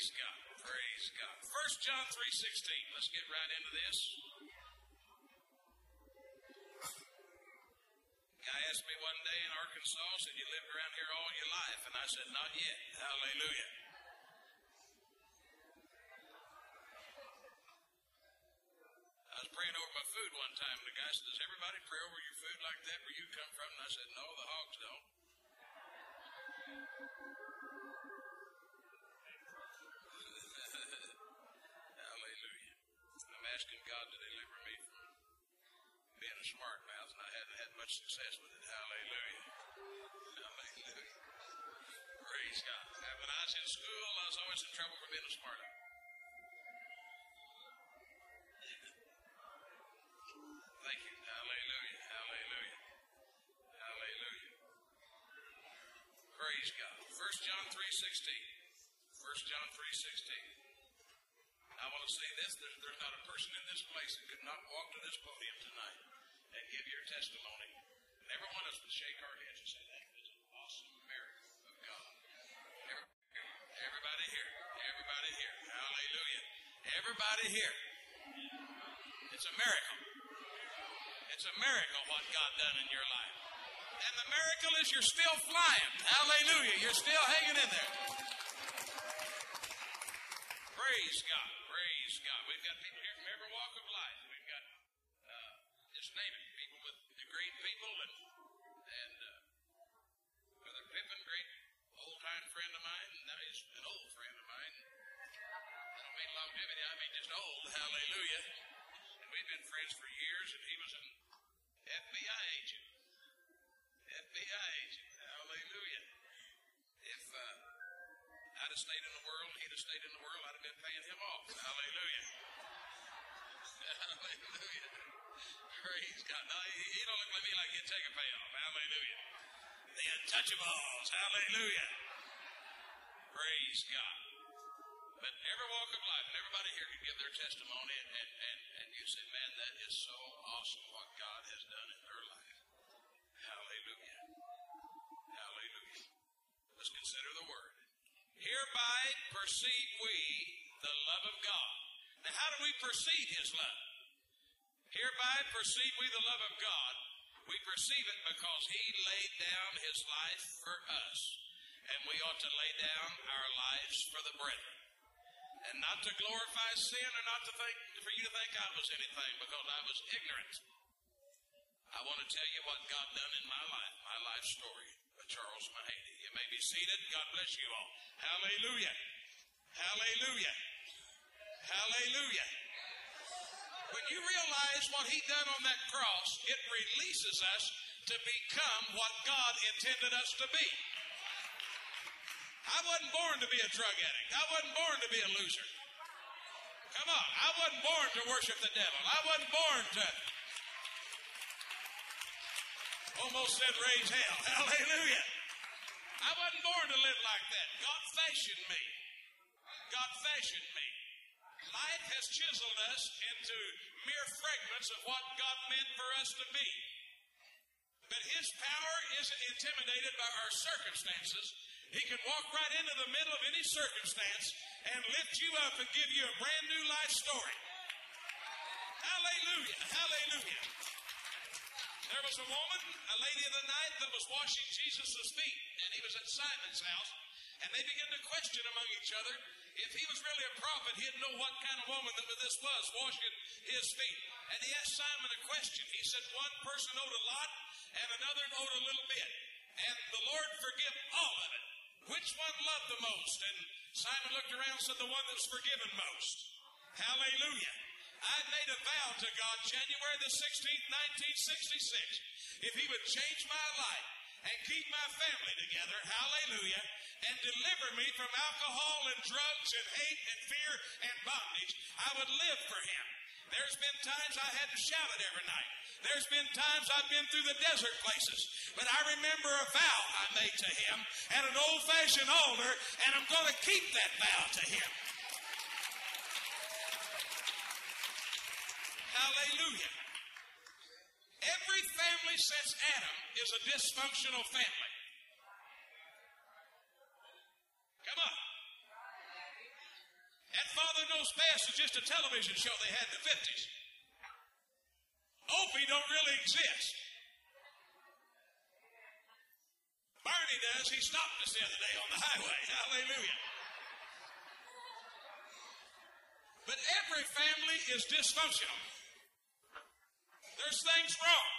Praise God. Praise God. 1 John 3:16. Let's get right into this. Guy asked me one day in Arkansas, said, "You lived around here all your life?" And I said, "Not yet." Hallelujah. I was praying over my food one time, and the guy said, "Does everybody pray over your food like that where you come from?" And I said, "No, the hogs don't." Hallelujah. I'm asking God to deliver me from being a smart mouth, and I haven't had much success with it. Hallelujah. Hallelujah. Praise God. Now, when I was in school, I was always in trouble for being a smart mouth. Thank you. Hallelujah. Hallelujah. Hallelujah. Praise God. 1 John 3:16. 1 John 3:16. I want to say this. There's not a person in this place that could not walk to this podium tonight and give your testimony. And every one of us would shake our heads and say, "That is an awesome miracle of God." Everybody here. Everybody here. Hallelujah. Everybody here. It's a miracle. It's a miracle what God done in your life. And the miracle is you're still flying. Hallelujah. You're still hanging in there. Praise God. Praise God. We've got people here from every walk of life. We've got, just name it, people with degreed people and Brother Pippin, great old-time friend of mine. Now he's an old friend of mine. I don't mean longevity. I mean just old. Hallelujah. And we've been friends for years, and he was an FBI agent. FBI agent. Hallelujah. If I'd have stayed in the world, he'd have stayed in the world, I'd have been paying him off. Hallelujah. Hallelujah. Praise God. No, he don't look at me like he'd take a payoff. Hallelujah. The untouchables. Hallelujah. Praise God. But every walk of life, and everybody here can give their testimony, and you say, "Man, that is so awesome what God has done in their life." Hallelujah. Hallelujah. Let's consider the Word. Hereby perceive we the love of God. Now, how do we perceive His love? Hereby perceive we the love of God. We perceive it because He laid down His life for us. And we ought to lay down our lives for the brethren. And not to glorify sin or not to think, for you to think I was anything because I was ignorant. I want to tell you what God done in my life story. Charles Mahaney. You may be seated. God bless you all. Hallelujah. Hallelujah. Hallelujah. When you realize what He done on that cross, it releases us to become what God intended us to be. I wasn't born to be a drug addict. I wasn't born to be a loser. Come on. I wasn't born to worship the devil. I wasn't born to... Almost said raise hell. Hallelujah. I wasn't born to live like that. God fashioned me. God fashioned me. Life has chiseled us into mere fragments of what God meant for us to be. But His power isn't intimidated by our circumstances. He can walk right into the middle of any circumstance and lift you up and give you a brand new life story. Hallelujah. Hallelujah. There was a woman, a lady of the night, that was washing Jesus' feet, and He was at Simon's house, and they began to question among each other. If He was really a prophet, He'd know what kind of woman that this was washing His feet. And He asked Simon a question. He said, "One person owed a lot, and another owed a little bit, and the Lord forgive all of it. Which one loved the most?" And Simon looked around and said, "The one that's forgiven most." Hallelujah. I made a vow to God January the 16th, 1966, if He would change my life and keep my family together, hallelujah, and deliver me from alcohol and drugs and hate and fear and bondage, I would live for Him. There's been times I hadn't shouted every night. There's been times I've been through the desert places. But I remember a vow I made to Him at an old-fashioned altar, and I'm going to keep that vow to Him. Hallelujah. Every family since Adam is a dysfunctional family. Come on. as fast as just a television show they had in the 50s. Opie don't really exist. Barney does. He stopped us the other day on the highway. Hallelujah. But every family is dysfunctional. There's things wrong.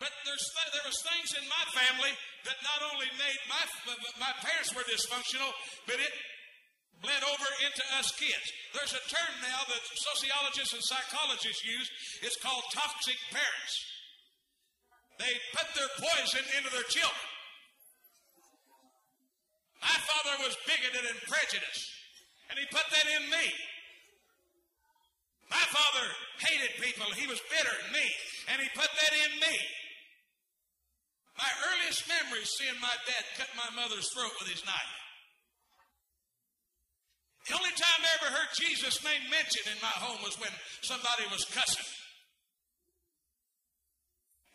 But there was things in my family that not only made my parents were dysfunctional, but it bled over into us kids. There's a term now that sociologists and psychologists use. It's called toxic parents. They put their poison into their children. My father was bigoted and prejudiced, and he put that in me. My father hated people. He was bitter at me, and he put that in me. My earliest memory is seeing my dad cut my mother's throat with his knife. The only time I ever heard Jesus' name mentioned in my home was when somebody was cussing.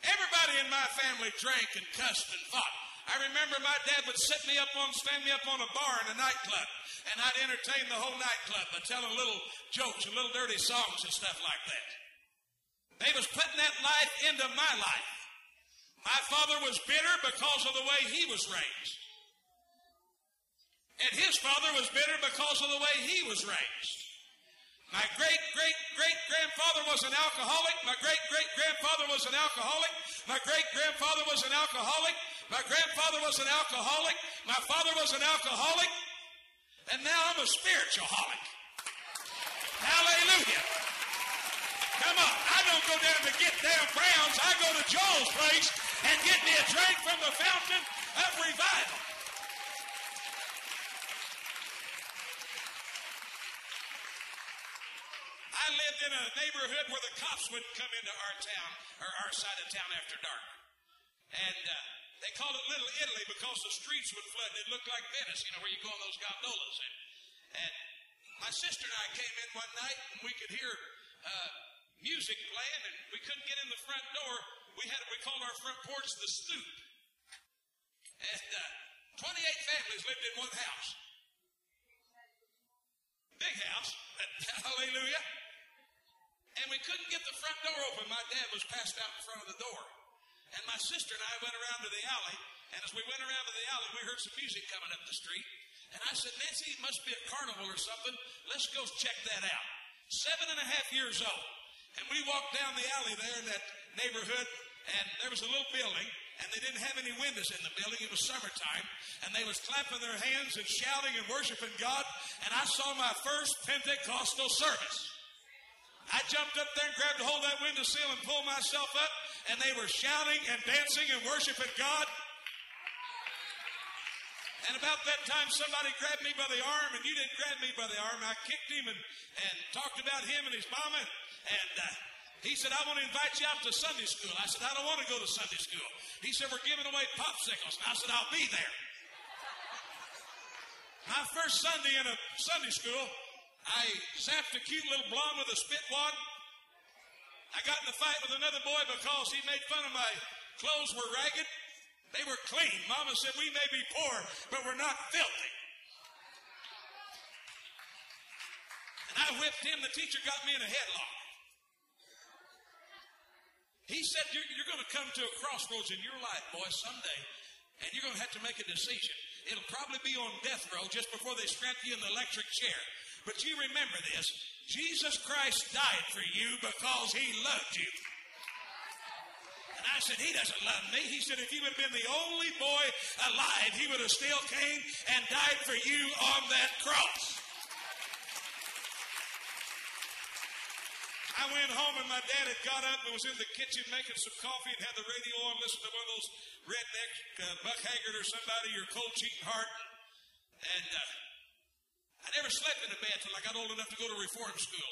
Everybody in my family drank and cussed and fought. I remember my dad would stand me up on a bar in a nightclub, and I'd entertain the whole nightclub by telling little jokes and little dirty songs and stuff like that. They was putting that life into my life. My father was bitter because of the way he was raised. And his father was bitter because of the way he was raised. My great-great-great-grandfather was an alcoholic. My great-great-grandfather was an alcoholic. My great-grandfather was an alcoholic. My grandfather was an alcoholic. My father was an alcoholic. And now I'm a spiritualholic. Hallelujah. Come on. I don't go down to Get Down Brown's. I go to Joel's place and get me a drink from the fountain of revival. I lived in a neighborhood where the cops wouldn't come into our town or our side of town after dark. And they called it Little Italy because the streets would flood. It looked like Venice, you know, where you go on those gondolas. And my sister and I came in one night, and we could hear music playing, and we couldn't get in the front door. We called our front porch the stoop. And 28 families lived in one house. Big house. Hallelujah. And we couldn't get the front door open. My dad was passed out in front of the door. And my sister and I went around to the alley. And as we went around to the alley, we heard some music coming up the street. And I said, Nancy, it must be a carnival or something. Let's go check that out. 7.5 years old. And we walked down the alley there in that neighborhood. And there was a little building. And they didn't have any windows in the building. It was summertime. And they was clapping their hands and shouting and worshiping God. And I saw my first Pentecostal service. I jumped up there and grabbed a hold of that windowsill and pulled myself up. And they were shouting and dancing and worshiping God. And about that time, somebody grabbed me by the arm. And you didn't grab me by the arm. I kicked him and talked about him and his mama. And he said, I want to invite you out to Sunday school. I said, I don't want to go to Sunday school. He said, we're giving away popsicles. And I said, I'll be there. My first Sunday in a Sunday school, I zapped a cute little blonde with a spit wad. I got in a fight with another boy because he made fun of my clothes were ragged. They were clean. Mama said, we may be poor, but we're not filthy. And I whipped him. The teacher got me in a headlock. He said, you're going to come to a crossroads in your life, boy, someday, and you're going to have to make a decision. It'll probably be on death row just before they strap you in the electric chair. But you remember this. Jesus Christ died for you because he loved you. And I said, he doesn't love me. He said, if you would have been the only boy alive, he would have still came and died for you on that cross. I went home and my dad had got up and was in the kitchen making some coffee and had the radio on, listening to one of those redneck Buck Haggard or somebody, Your Cold Cheating Heart. And I never slept in a bed till I got old enough to go to reform school.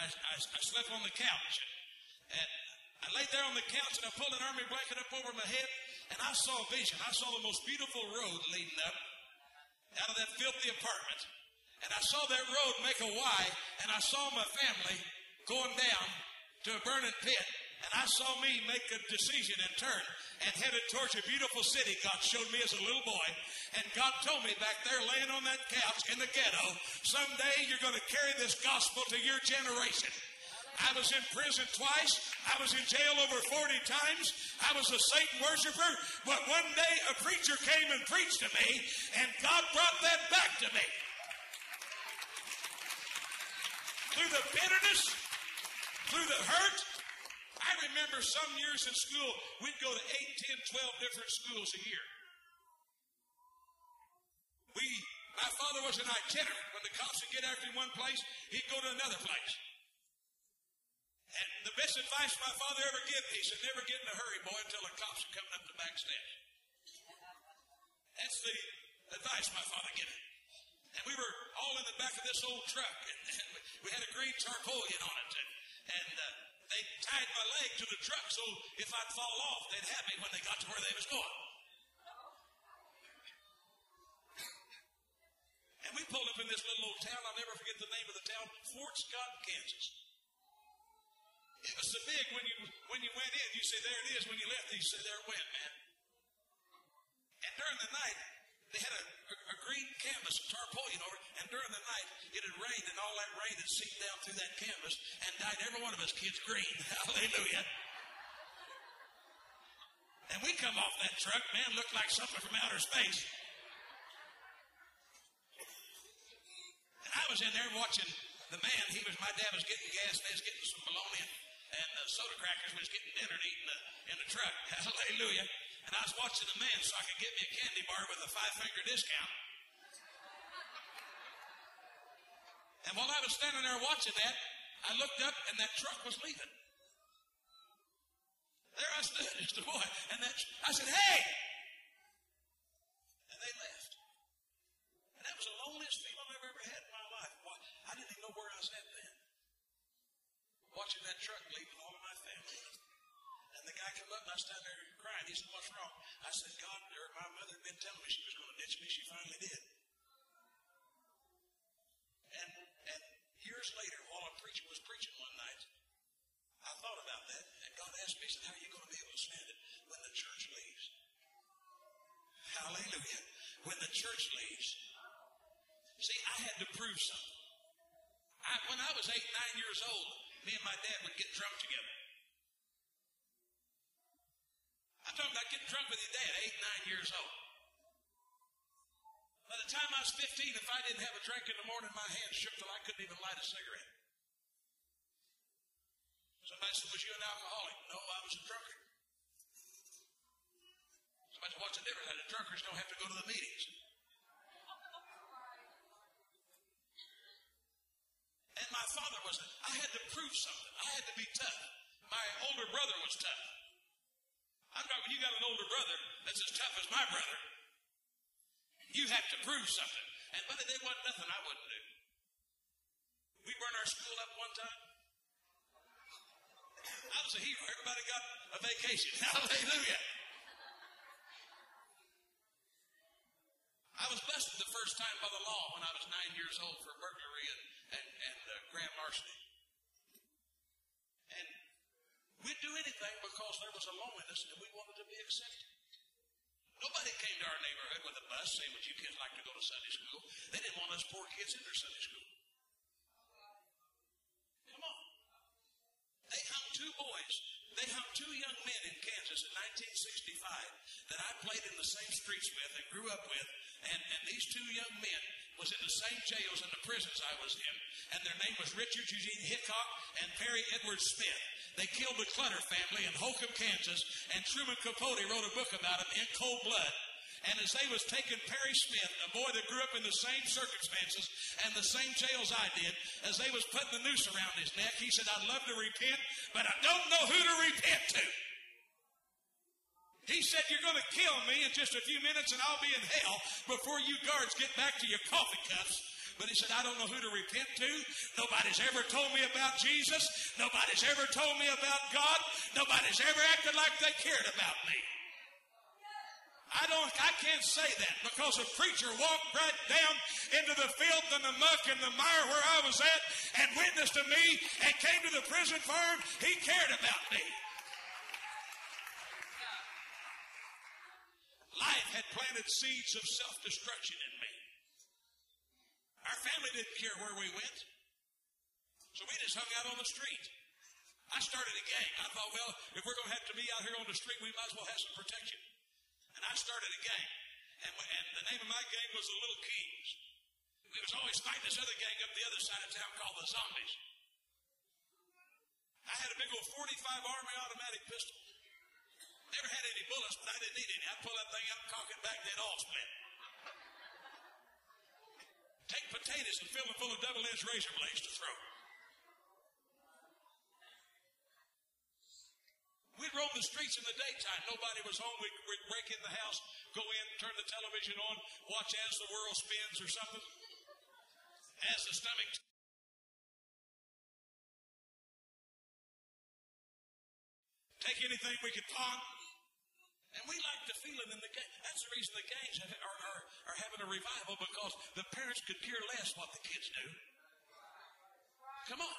And I slept on the couch. And I laid there on the couch and I pulled an army blanket up over my head and I saw a vision. I saw the most beautiful road leading up out of that filthy apartment. And I saw that road make a Y and I saw my family going down to a burning pit. And I saw me make a decision and turn and headed towards a beautiful city God showed me as a little boy. And God told me back there laying on that couch in the ghetto, someday you're going to carry this gospel to your generation. I was in prison twice. I was in jail over 40 times. I was a Satan worshiper. But one day a preacher came and preached to me, and God brought that back to me. Through the bitterness, through the hurt. I remember some years in school, we'd go to 8, 10, 12 different schools a year. My father was an itinerant. When the cops would get after him one place, he'd go to another place. And the best advice my father ever gave me, he said, never get in a hurry, boy, until the cops are coming up the back steps. That's the advice my father gave me. And we were all in the back of this old truck, and we had a green tarpaulin on it, and they tied my leg to the truck so if I'd fall off, they'd have me when they got to where they was going. And we pulled up in this little old town. I'll never forget the name of the town, Fort Scott, Kansas. It was so big when you went in, you say, there it is. When you left, you say, there it went, man. And during the night, they had a green canvas, a tarpaulin over it, and during the night it had rained, and all that rain had seeped down through that canvas and dyed every one of us kids green. Hallelujah. And we come off that truck, man, looked like something from outer space. And I was in there watching the man. My dad was getting gas, and they was getting some bologna and soda crackers. We was getting dinner and eating in the truck. Hallelujah. And I was watching the man so I could get me a candy bar with a 5-finger discount. And while I was standing there watching that, I looked up and that truck was leaving. There I stood, just a boy. And I said, hey! And they left. And that was the loneliest feeling I've ever had in my life. Boy, I didn't even know where I was at then. Watching that truck leave with all of my family. And the guy came up and I stood there crying. He said, what's wrong? I said, God, my mother had been telling me she was going to ditch me. She finally did. And years later, while I was preaching one night, I thought about that. And God asked me, he said, how are you going to be able to stand it when the church leaves? Hallelujah. When the church leaves. See, I had to prove something. When I was 8, 9 years old, me and my dad would get drunk together. I'm talking about getting drunk with your dad, 8, 9 years old. By the time I was 15, if I didn't have a drink in the morning, my hands shook till I couldn't even light a cigarette. Somebody said, was you an alcoholic? No, I was a drunkard. Somebody said, what's the difference? The drunkards don't have to go to the meetings. And my father wasn't. I had to prove something. I had to be tough. My older brother was tough. I'm talking when you got an older brother that's as tough as my brother. You have to prove something. And buddy, there wasn't nothing I wouldn't do. We burned our school up one time. I was a hero. Everybody got a vacation. Hallelujah. I was busted the first time by the law when I was 9 years old for burglary and grand larceny. And we'd do anything because there was a loneliness and we wanted to be accepted. Nobody came to our neighborhood with a bus saying, would you kids like to go to Sunday school? They didn't want us poor kids in their Sunday school. Come on. They hung 2 boys. They hung 2 young men in Kansas in 1965 that I played in the same streets with and grew up with. And these 2 young men was in the same jails and the prisons I was in. And their name was Richard Eugene Hickok and Perry Edward Smith. They killed the Clutter family in Holcomb, Kansas, and Truman Capote wrote a book about them, In Cold Blood. And as they was taking Perry Smith, a boy that grew up in the same circumstances and the same jails I did, as they was putting the noose around his neck, he said, I'd love to repent, but I don't know who to repent to. He said, you're going to kill me in just a few minutes and I'll be in hell before you guards get back to your coffee cups. But he said, I don't know who to repent to. Nobody's ever told me about Jesus. Nobody's ever told me about God. Nobody's ever acted like they cared about me. I can't say that because a preacher walked right down into the filth and the muck and the mire where I was at and witnessed to me and came to the prison farm. He cared about me. planted seeds of self-destruction in me. Our family didn't care where we went, so we just hung out on the street. I started a gang. I thought, well, if we're going to have to be out here on the street, we might as well have some protection. And I started a gang. And the name of my gang was the Little Kings. We was always fighting this other gang up the other side of town called the Zombies. I had a big old 45 Army automatic pistol. Never had any bullets, but I didn't need any. I'd pull that thing up, cock it back, and they'd all split. Take potatoes and fill them full of double-edged razor blades to throw. We'd roam the streets in the daytime. Nobody was home. We'd break in the house, go in, turn the television on, watch As the World Spins or something. As the stomach... Take anything we could find. And we like the feeling in the gang. That's the reason the gangs are having a revival, because the parents could care less what the kids do. Come on.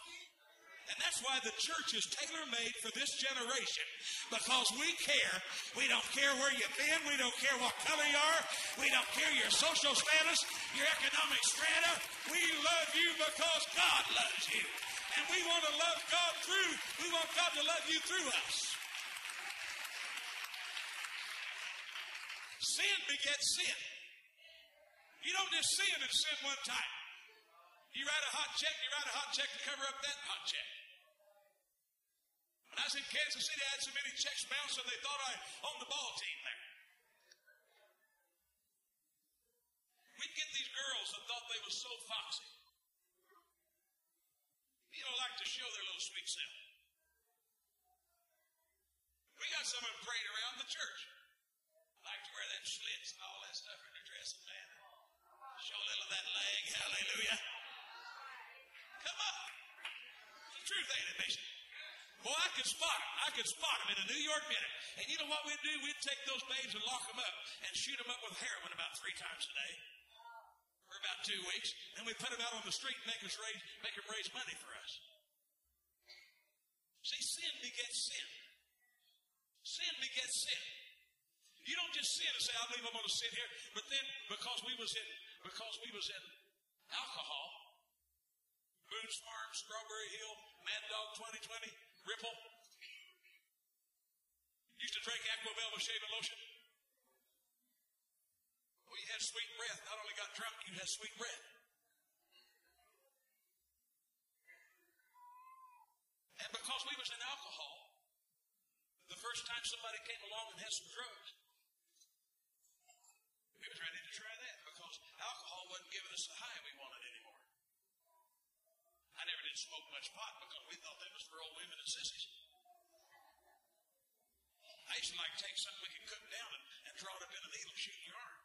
And that's why the church is tailor-made for this generation, because we care. We don't care where you've been. We don't care what color you are. We don't care your social status, your economic strata. We love you because God loves you. And we want to love God through. We want God to love you through us. Sin begets sin. You don't just sin and sin one time. You write a hot check to cover up that hot check. When I was in Kansas City, I had so many checks bounced, so they thought I owned the ball team there. We'd get these girls that thought they were so foxy. You don't like to show their little sweet self. We got someone praying around the church. Like to wear them slits and all that stuff in their dressing, man. Show a little of that leg. Hallelujah. Come on. It's the truth, ain't it, Bishop? Boy, I could spot them. I could spot them in a New York minute. And you know what we'd do? We'd take those babes and lock them up and shoot them up with heroin about 3 times a day. For about 2 weeks, and we put them out on the street and make them raise money for us. See, sin begets sin. Sin begets sin. You don't just sin and say, "I believe I'm going to sin here," but then because we was in alcohol, Boone's Farm, Strawberry Hill, Mad Dog 2020, Ripple, used to drink Aqua Velva shaving lotion. Well, you had sweet breath. Not only got drunk, you had sweet breath. And because we was in alcohol, the first time somebody came along and had some drugs, we was ready to try that, because alcohol wasn't giving us the high we wanted anymore. I never did smoke much pot, because we thought that was for old women and sissies. I used to like take something we could cook down and draw it up in a needle and shoot in your arm.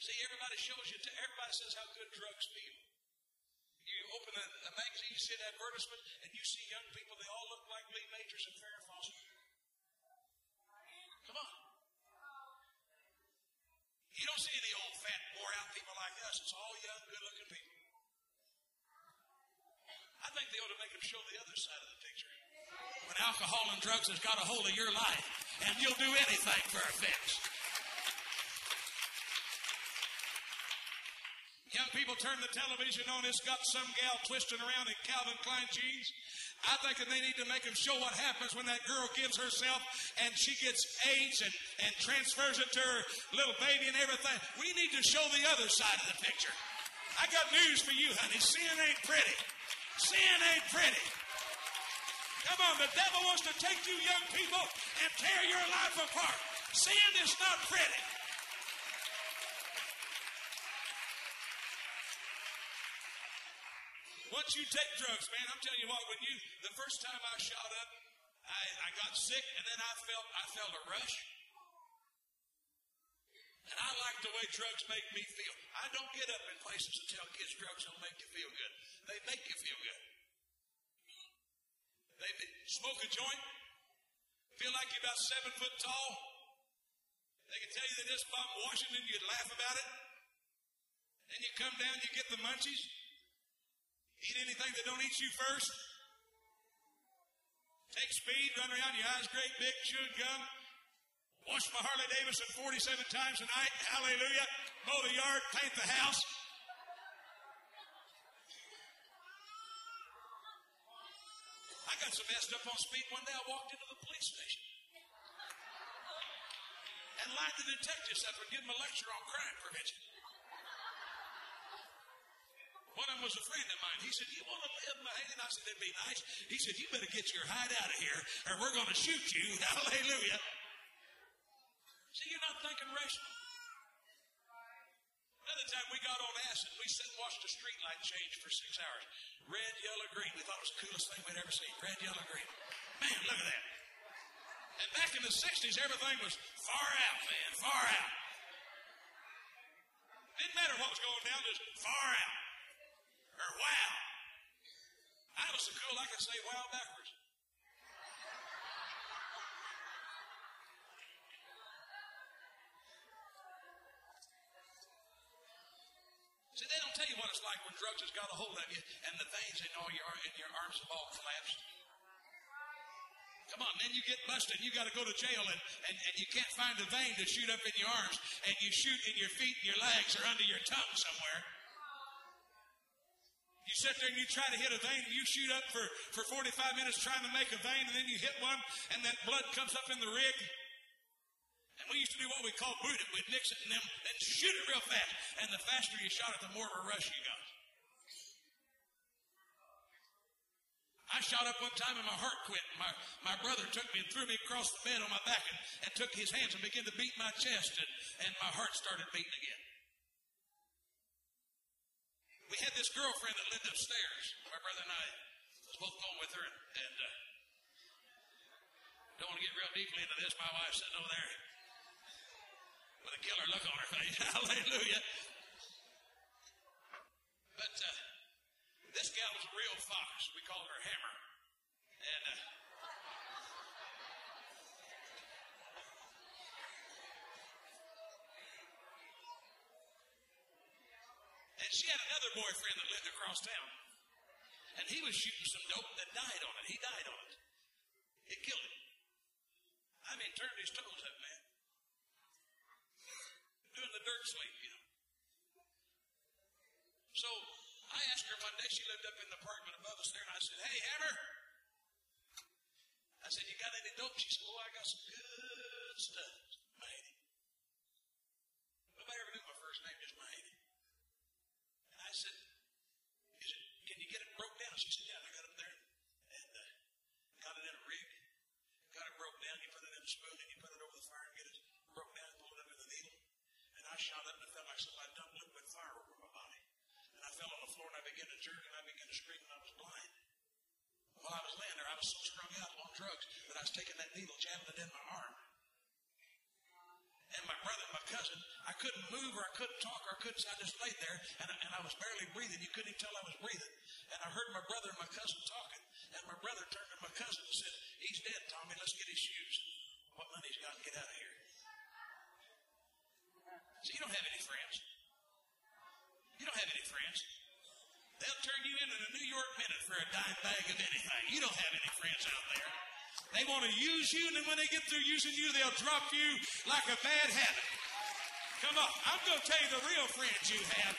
See, everybody says how good drugs feel. You open a magazine, you see an advertisement, and you see young people, they all look like Lee Majors and Farrah Fawcett. Come on. You don't see any old, fat, wore-out people like us. It's all young, good-looking people. I think they ought to make them show the other side of the picture. When alcohol and drugs has got a hold of your life, and you'll do anything for a fix. Young people turn the television on. It's got some gal twisting around in Calvin Klein jeans. I think that they need to make them show what happens when that girl gives herself and she gets AIDS and transfers it to her little baby and everything. We need to show the other side of the picture. I got news for you, honey. Sin ain't pretty. Sin ain't pretty. Come on, the devil wants to take you young people and tear your life apart. Sin is not pretty. Once you take drugs, man, I'm telling you what, the first time I shot up, I got sick, and then I felt a rush. And I like the way drugs make me feel. I don't get up in places and tell kids drugs don't make you feel good. They make you feel good. They smoke a joint, feel like you're about 7 foot tall. They can tell you they just bombed Washington, you'd laugh about it. Then you come down, you get the munchies. Eat anything that don't eat you first. Take speed, run around, your eyes great big, chewing gum. Wash my Harley Davidson 47 times a night. Hallelujah. Mow the yard, paint the house. I got so messed up on speed one day I walked into the police station and lied to the detectives after giving a lecture on crime prevention. One of them was a friend of mine. He said, "You want to live, Mahaney?" And I said, "That'd be nice." He said, "You better get your hide out of here or we're going to shoot you." Hallelujah. See, you're not thinking rational. Another time we got on acid. We sat and watched a street light change for 6 hours. Red, yellow, green. We thought it was the coolest thing we'd ever seen. Red, yellow, green. Man, look at that. And back in the 60s, everything was far out, man, far out. Didn't matter what was going down, just far out. Or wow. I was so cool I could say wow backwards. See, they don't tell you what it's like when drugs has got a hold of you and the veins in all your arms have all collapsed. Come on, then you get busted. You got to go to jail and you can't find a vein to shoot up in your arms, and you shoot in your feet and your legs or under your tongue somewhere. You sit there and you try to hit a vein and you shoot up for 45 minutes trying to make a vein, and then you hit one and that blood comes up in the rig. And we used to do what we call boot it. We'd mix it in them and shoot it real fast. And the faster you shot it, the more of a rush you got. I shot up one time and my heart quit. My brother took me and threw me across the bed on my back and took his hands and began to beat my chest, and my heart started beating again. We had this girlfriend that lived upstairs. My brother and I was both going with her, and don't want to get real deeply into this. My wife's sitting over there with a killer look on her face. Hallelujah. But this gal was a real fox. We called her Hammer. And she had another boyfriend that lived across town. And he was shooting some dope that died on it. He died on it. It killed him. I mean, turned his toes up, man. Doing the dirt sleep, you know. So I asked her one day, she lived up in the apartment above us there, and I said, "Hey, Hammer." I said, "You got any dope?" She said, "Oh, I got some good stuff. Mahaney." Nobody ever knew my first name, just Mahaney. I said, "Can you get it broke down?" She said, "Yeah." I got it there and got it in a rig. Got it broke down. You put it in a spoon and you put it over the fire and get it broke down and pull it up with a needle. And I shot up and I felt like somebody dumped liquid fire over my body. And I fell on the floor and I began to jerk and I began to scream and I was blind. While I was laying there, I was so strung out on drugs that I was taking that needle, jabbing it in my arm. And my brother and my cousin, I couldn't move or I couldn't talk or I just laid there and I was barely breathing. You couldn't even tell I was breathing. And I heard my brother and my cousin talking. And my brother turned to my cousin and said, "He's dead, Tommy. Let's get his shoes. What money's got to get out of here." See, you don't have any friends. You don't have any friends. They'll turn you into the New York Minute for a dime bag of anything. You don't have any friends out there. They want to use you, and then when they get through using you, they'll drop you like a bad habit. Come on. I'm going to tell you the real friends you have.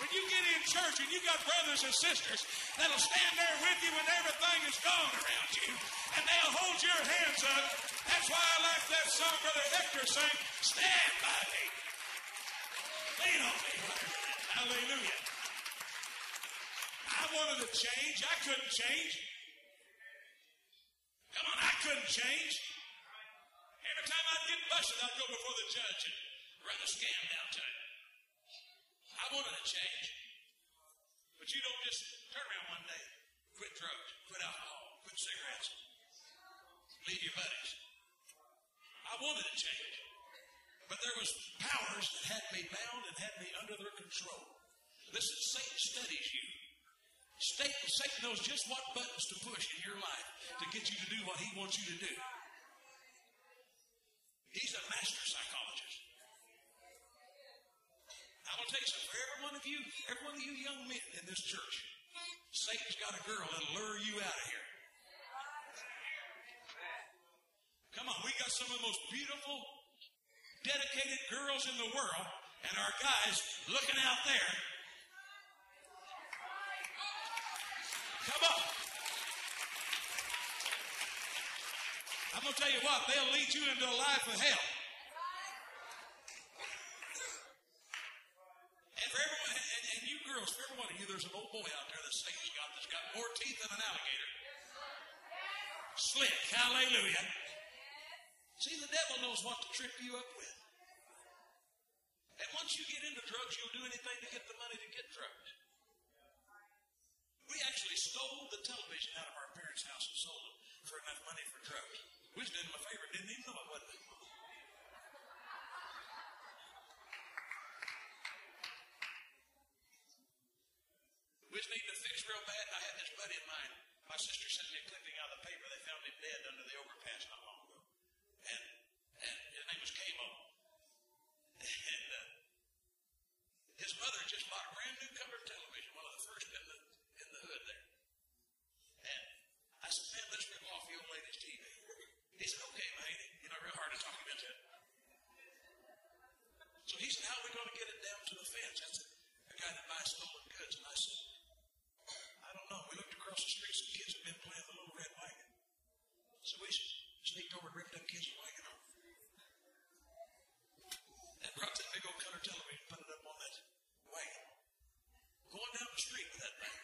When you get in church and you got brothers and sisters that'll stand there with you when everything is gone around you, and they'll hold your hands up. That's why I like that song Brother Hector sang, "Stand by me. Lean on me." Hallelujah. I wanted to change. I couldn't change. Come on, I couldn't change. Every time I'd get busted, I'd go before the judge and run a scam down to him. I wanted to change. But you don't just turn around one day, quit drugs, quit alcohol, quit cigarettes, leave your buddies. I wanted to change. But there was powers that had me bound and had me under their control. Listen, Satan studies you. Satan knows just what buttons to push in your life to get you to do what he wants you to do. He's a master psychologist. I will tell you something. For every one of you young men in this church, Satan's got a girl that'll lure you out of here. Come on, we got some of the most beautiful dedicated girls in the world, and our guys looking out there. Come on. I'm going to tell you what, they'll lead you into a life of hell. And for everyone, and you girls, for every one of you, there's an old boy out there that's saying he's got more teeth than an alligator. Slick, hallelujah. See, the devil knows what to trip you up with. And once you get into drugs, you'll do anything to get the money to get drugs. We actually stole the television out of our parents' house and sold it for enough money for drugs. Which did him a favor, didn't even know it wasn't him. We just need to fix real bad. I had this buddy of mine. My sister sent me a clipping out of the paper. They found him dead under the overpass not long ago. And his name was Camo. And his mother just bought a brand new covered television, one of the first in the hood there. And I said, man, let's rip off the old lady's TV. He said, okay, Mahaney, you're not real hard to talk about that. So he said, how are we going to get it down to the fence? That's a guy that buys stolen goods. And I said, I don't know. We looked across the street, some kids had been playing the little red wagon. So we sneaked over and ripped that kid's wagon off. And brought that big old color television and put it up on that wagon. Going down the street with that thing.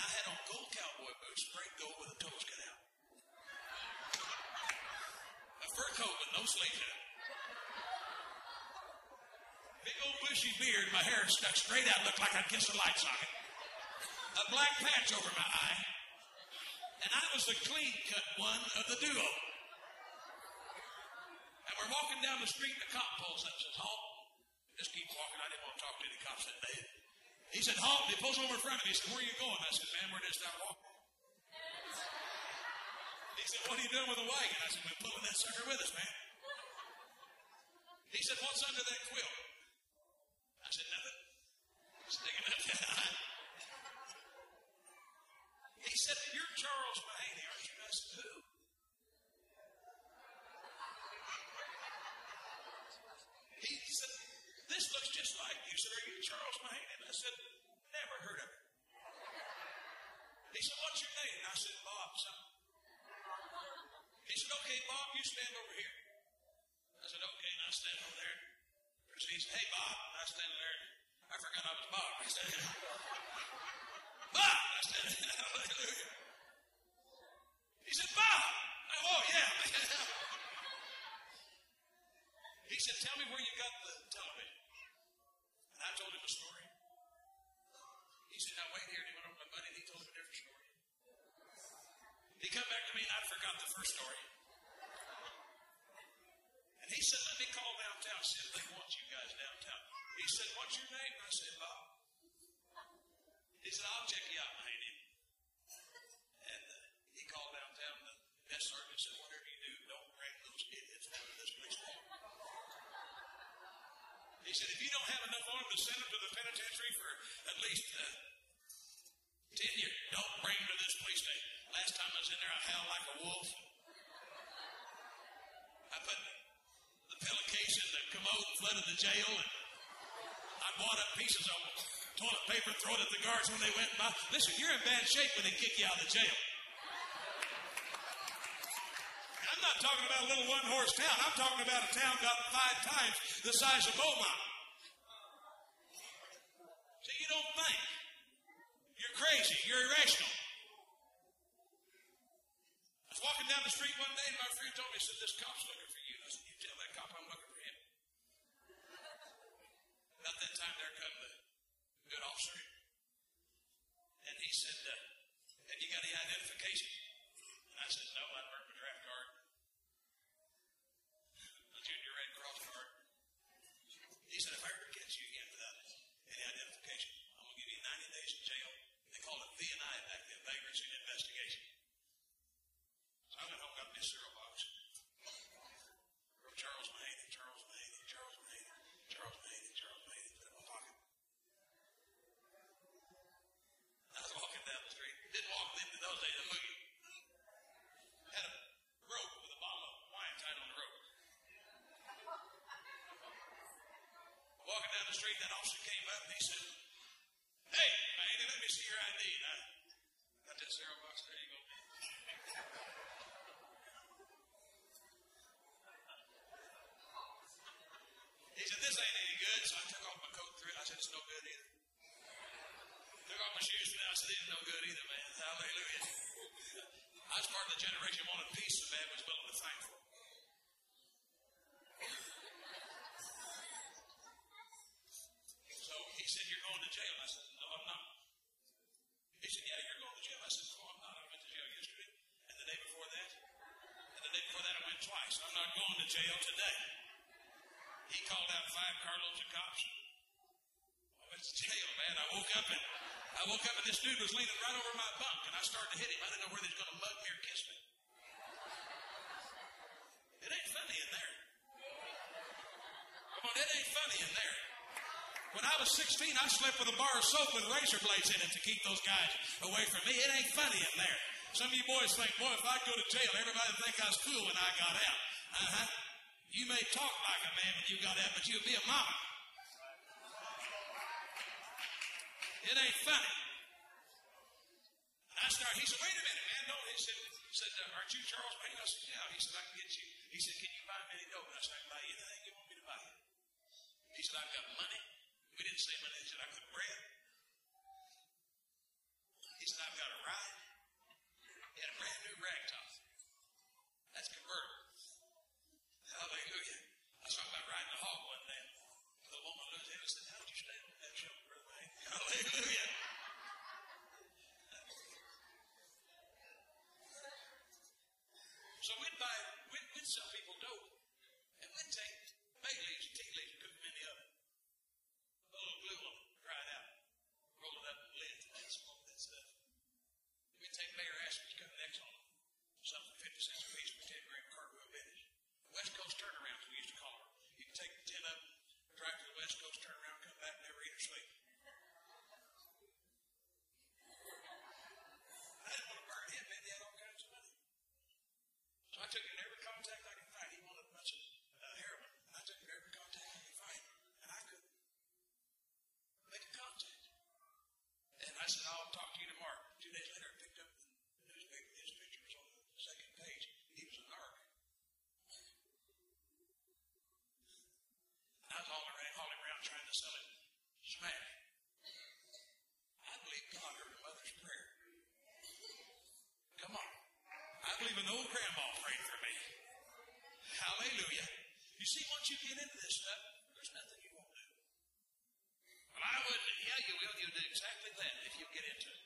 I had on gold cowboy boots, straight gold with the toes cut out. A fur coat with no sleeves in it. Big old bushy beard, my hair stuck straight out, looked like I'd kissed a light socket. A black patch over my eye. And I was the clean-cut one of the duo. And we're walking down the street, and the cop pulls up and says, halt. Just keep walking. I didn't want to talk to any cops that day. He said, halt. He pulls over in front of me. He said, where are you going? I said, man, we're just out walking. He said, what are you doing with a wagon? I said, we're pulling that sucker with us, man. He said, what's under that quilt? I said, nothing. Sticking up that eye. He said, you're Charles Mahaney, aren't you? I said, who? He said, this looks just like you. He said, are you Charles Mahaney? And I said, never heard of him. He said, what's your name? And I said, Bob, son. He said, okay, Bob, you stand over here. I said, okay, and I stand over there. He said, hey, Bob. And I stand there. I forgot I was Bob. I said, Bob! I said, hallelujah. He said, Bob! Oh, yeah. He said, tell me where you got the television. And I told him a story. He said, now wait here. And he went over to my buddy and he told him a different story. He come back to me and I forgot the first story. And he said, let me call downtown. He said, they want you guys downtown. He said, what's your name? And I said, Bob. He said, I'll check you out, Mahaney. And he called downtown. The mess sergeant said, whatever you do, don't bring those idiots out of this place. He said, if you don't have enough on them to send them to the penitentiary for at least 10 years, don't bring them to this police station. Last time I was in there, I howled like a wolf. I put the pillowcase in the commode and flooded the jail, and I bought up pieces of toilet paper and threw it at the guards when they went by. Listen, you're in bad shape when they kick you out of the jail. And I'm not talking about a little one-horse town. I'm talking about a town about 5 times the size of Beaumont. See, you don't think. You're crazy. You're irrational. I was walking down the street one day, and my friend told me, he said, this cop's looking for you. And I said, you tell that cop I'm looking for him. About that time, there come the good officer. And he said, have you got any identification? And I said, no, I burnt my draft card. A junior Red Cross card. He said, if I ever catch you again without any identification, I'm going to give you 90 days in jail. They called it V&I back then, vagrancy and investigation. So I went home, got me a cereal box. down the street, that officer came up and he said, "Hey, man, let me see your ID. I got that cereal box. There you go." He said, "This ain't any good," so I took off my coat and threw it. I said, "It's no good either." Took off my shoes and I said, "It's no good either, man." Hallelujah. I was part of the generation who wanted peace the man was willing to fight for. So he said, "You're going to jail." I said, "No, I'm not." He said, "Yeah, you're going to jail." I said, "No, I'm not. I went to jail yesterday. And the day before that. And the day before that I went twice. I'm not going to jail today." He called out 5 carloads of cops. I went to jail, man. I woke up and this dude was leaning right over my bunk, and I started to hit him. I didn't know whether he was going to mug me or kiss me. It ain't funny in there. Come on, it ain't funny in there. When I was 16, I slept with a bar of soap with razor blades in it to keep those guys away from me. It ain't funny in there. Some of you boys think, boy, if I go to jail, everybody would think I was cool when I got out. Uh-huh. You may talk like a man when you got out, but you'll be a mama. It ain't funny. And I started, he said, "Wait a minute, man." No, he said, "Aren't you Charles Mahaney?" I said, "Yeah." He said, "I can get you." He said, "Can you buy me any dope?" I said, "I can buy you anything you want me to buy you." He said, "I've got money." We didn't say money. He said, "I've got bread." He said, "I've got a ride." He had a brand new ragtop. That's convertible. Hallelujah. I was talking about riding the hog one day. The woman looked at him and said, "How did you stand on that shoulder, brother?" Hallelujah. So we'd sell people dope, and we'd take bay leaves and tea leaves and cook them in the oven. A little blue one dried out, roll it up and lid, and smoke that stuff. We'd take Mayor Aspen's cut necks on them, something 50 cents a piece for 10 gram cartwheel village. West Coast turnarounds, we used to call them. You could take the tin up, drive to the West Coast, turn around, come back, never eat or sleep. I didn't want to burn him, man. He had all kinds of money. So I took him to every contact I could find. He wanted a bunch of heroin. I took him to every contact I could find, and I couldn't make a contact. And I said, "I'll talk to you tomorrow." 2 days later, I picked up the newspaper. His picture was on the second page. He was a narc. I was hauling around trying to sell it smack. I believe God heard a mother's prayer. Come on. I believe an old grandma prayed for me. Hallelujah. You see, once you get into this stuff, there's nothing you won't do. Well, I wouldn't. Yeah, you will. You'll do exactly that if you get into it.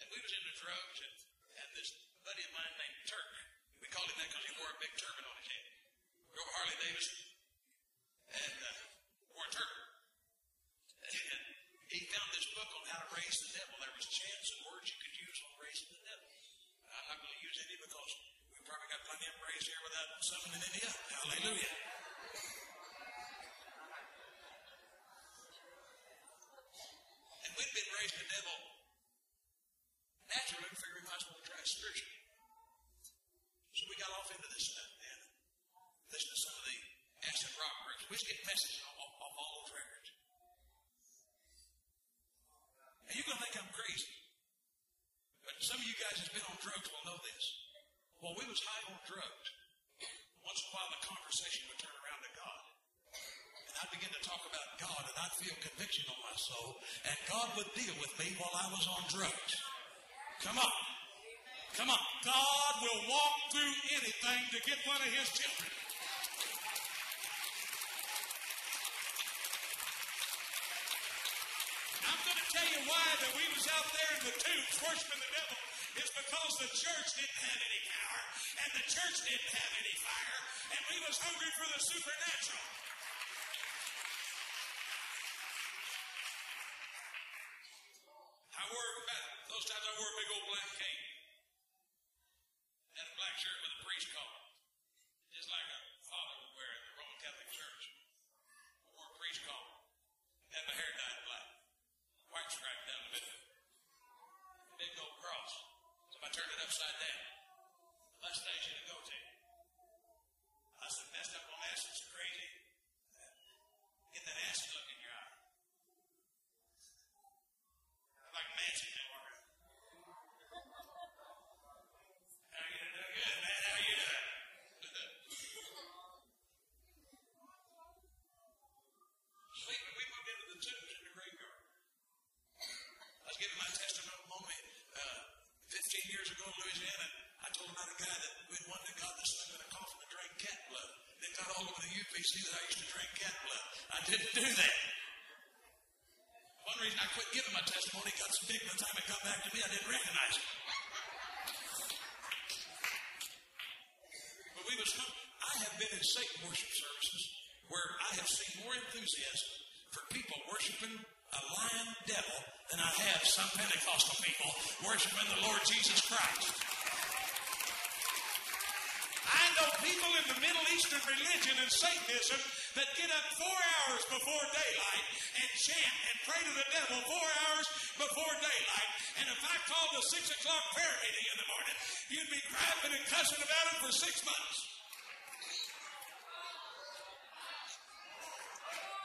And we was into drugs, and this buddy of mine named Turk, we called him that because he wore a big turban on his head. Go Harley Davidson and Warren Turner. And he found this book on how to raise the devil. There was chants and words you could use on raising the devil. I'm not going to use any because we've probably got plenty of them raised here without summoning any up. Hallelujah. And we've been raising the devil naturally, and figured we might as well try spiritually. So we got off into this stuff. Listen to some of the acid rock groups. We just get messages off all those records. And you're going to think I'm crazy. But some of you guys that's been on drugs will know this. While we was high on drugs, once in a while the conversation would turn around to God. And I'd begin to talk about God, and I'd feel conviction on my soul. And God would deal with me while I was on drugs. Come on. Come on. God will walk through anything to get one of his children. Tell you why that we was out there in the tubes worshiping the devil is because the church didn't have any power and the church didn't have any fire, and we was hungry for the supernatural. I wore about those times I wore a big old black cape and a black shirt with a priest collar, just like a father would wear in the Roman Catholic Church. I wore a priest collar and my hair dyed black. White stripe down the middle. Big old cross. So I turned it upside down. The mustache and a goatee. I said, messed up on acid, it's crazy. because I used to drink cat blood. I didn't do that. One reason I quit giving my testimony, got so big by the time it got back to me, I didn't recognize it. But we must know, I have been in Satan worship services where I have seen more enthusiasm for people worshiping a lying devil than I have some Pentecostal people worshiping the Lord Jesus Christ. I know people in the Middle Eastern religion and Satanism that get up 4 hours before daylight and chant and pray to the devil 4 hours before daylight. And if I called a 6 o'clock prayer meeting in the morning, you'd be griping and cussing about it for 6 months.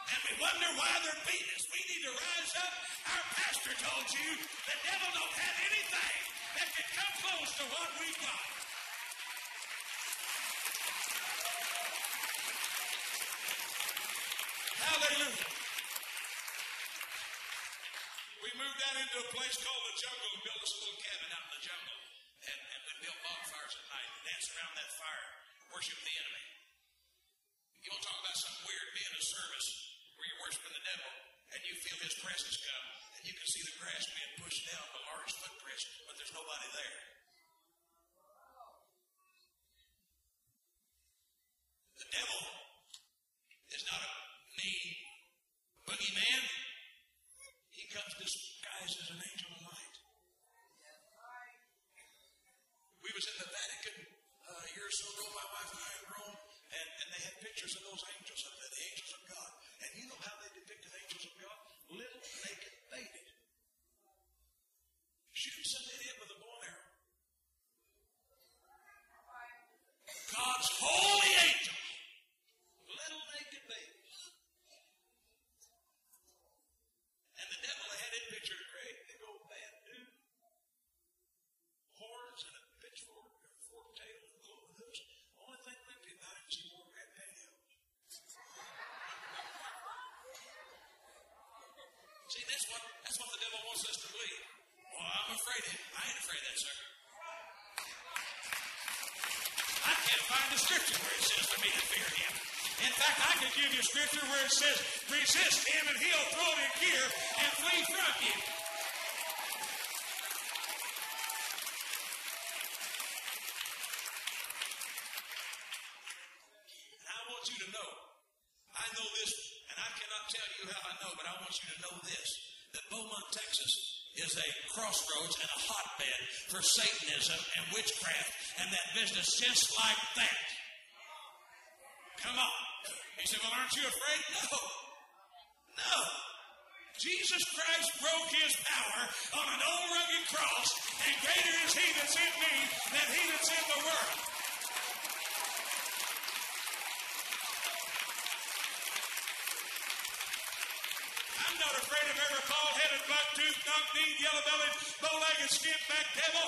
And we wonder why they're beating us. We need to rise up. Our pastor told you the devil don't have anything that can come close to what we've got. Hallelujah. We moved out into a place called the jungle and built a little cabin out in the jungle. And we built bonfires at night and danced around that fire, worshiped the enemy. You want to talk about something weird, being a service where you're worshiping the devil and you feel his presence come and you can see the grass being pushed down by large footprints, but there's nobody there. The devil is not a boogeyman. He comes disguised as an angel of light. We was in the Vatican a year or so ago, my wife and I in Rome, and they had pictures of those angels up there, the angels of God. And you know how they depicted angels of God? Little naked babies. Shooting some idiot with a bow and arrow. God's holy angels. Little naked babies. That's what the devil wants us to believe. Well, I'm afraid of him. I ain't afraid of that, sir. I can't find a scripture where it says for me to fear him. In fact, I could give you a scripture where it says, resist him and he'll throw him here and flee from you. And I want you to know, I know this, and I cannot tell you how I know, but I want you to know this. That Beaumont, Texas is a crossroads and a hotbed for Satanism and witchcraft and that business just like that. Come on. He said, well, aren't you afraid? No. No. Jesus Christ broke his power on an old rugged cross, and greater is he that's in me than he that's in the world. Not afraid of every bald-headed, buck-toothed, knock-kneed, yellow-bellied, bow-legged, skimp-backed devil.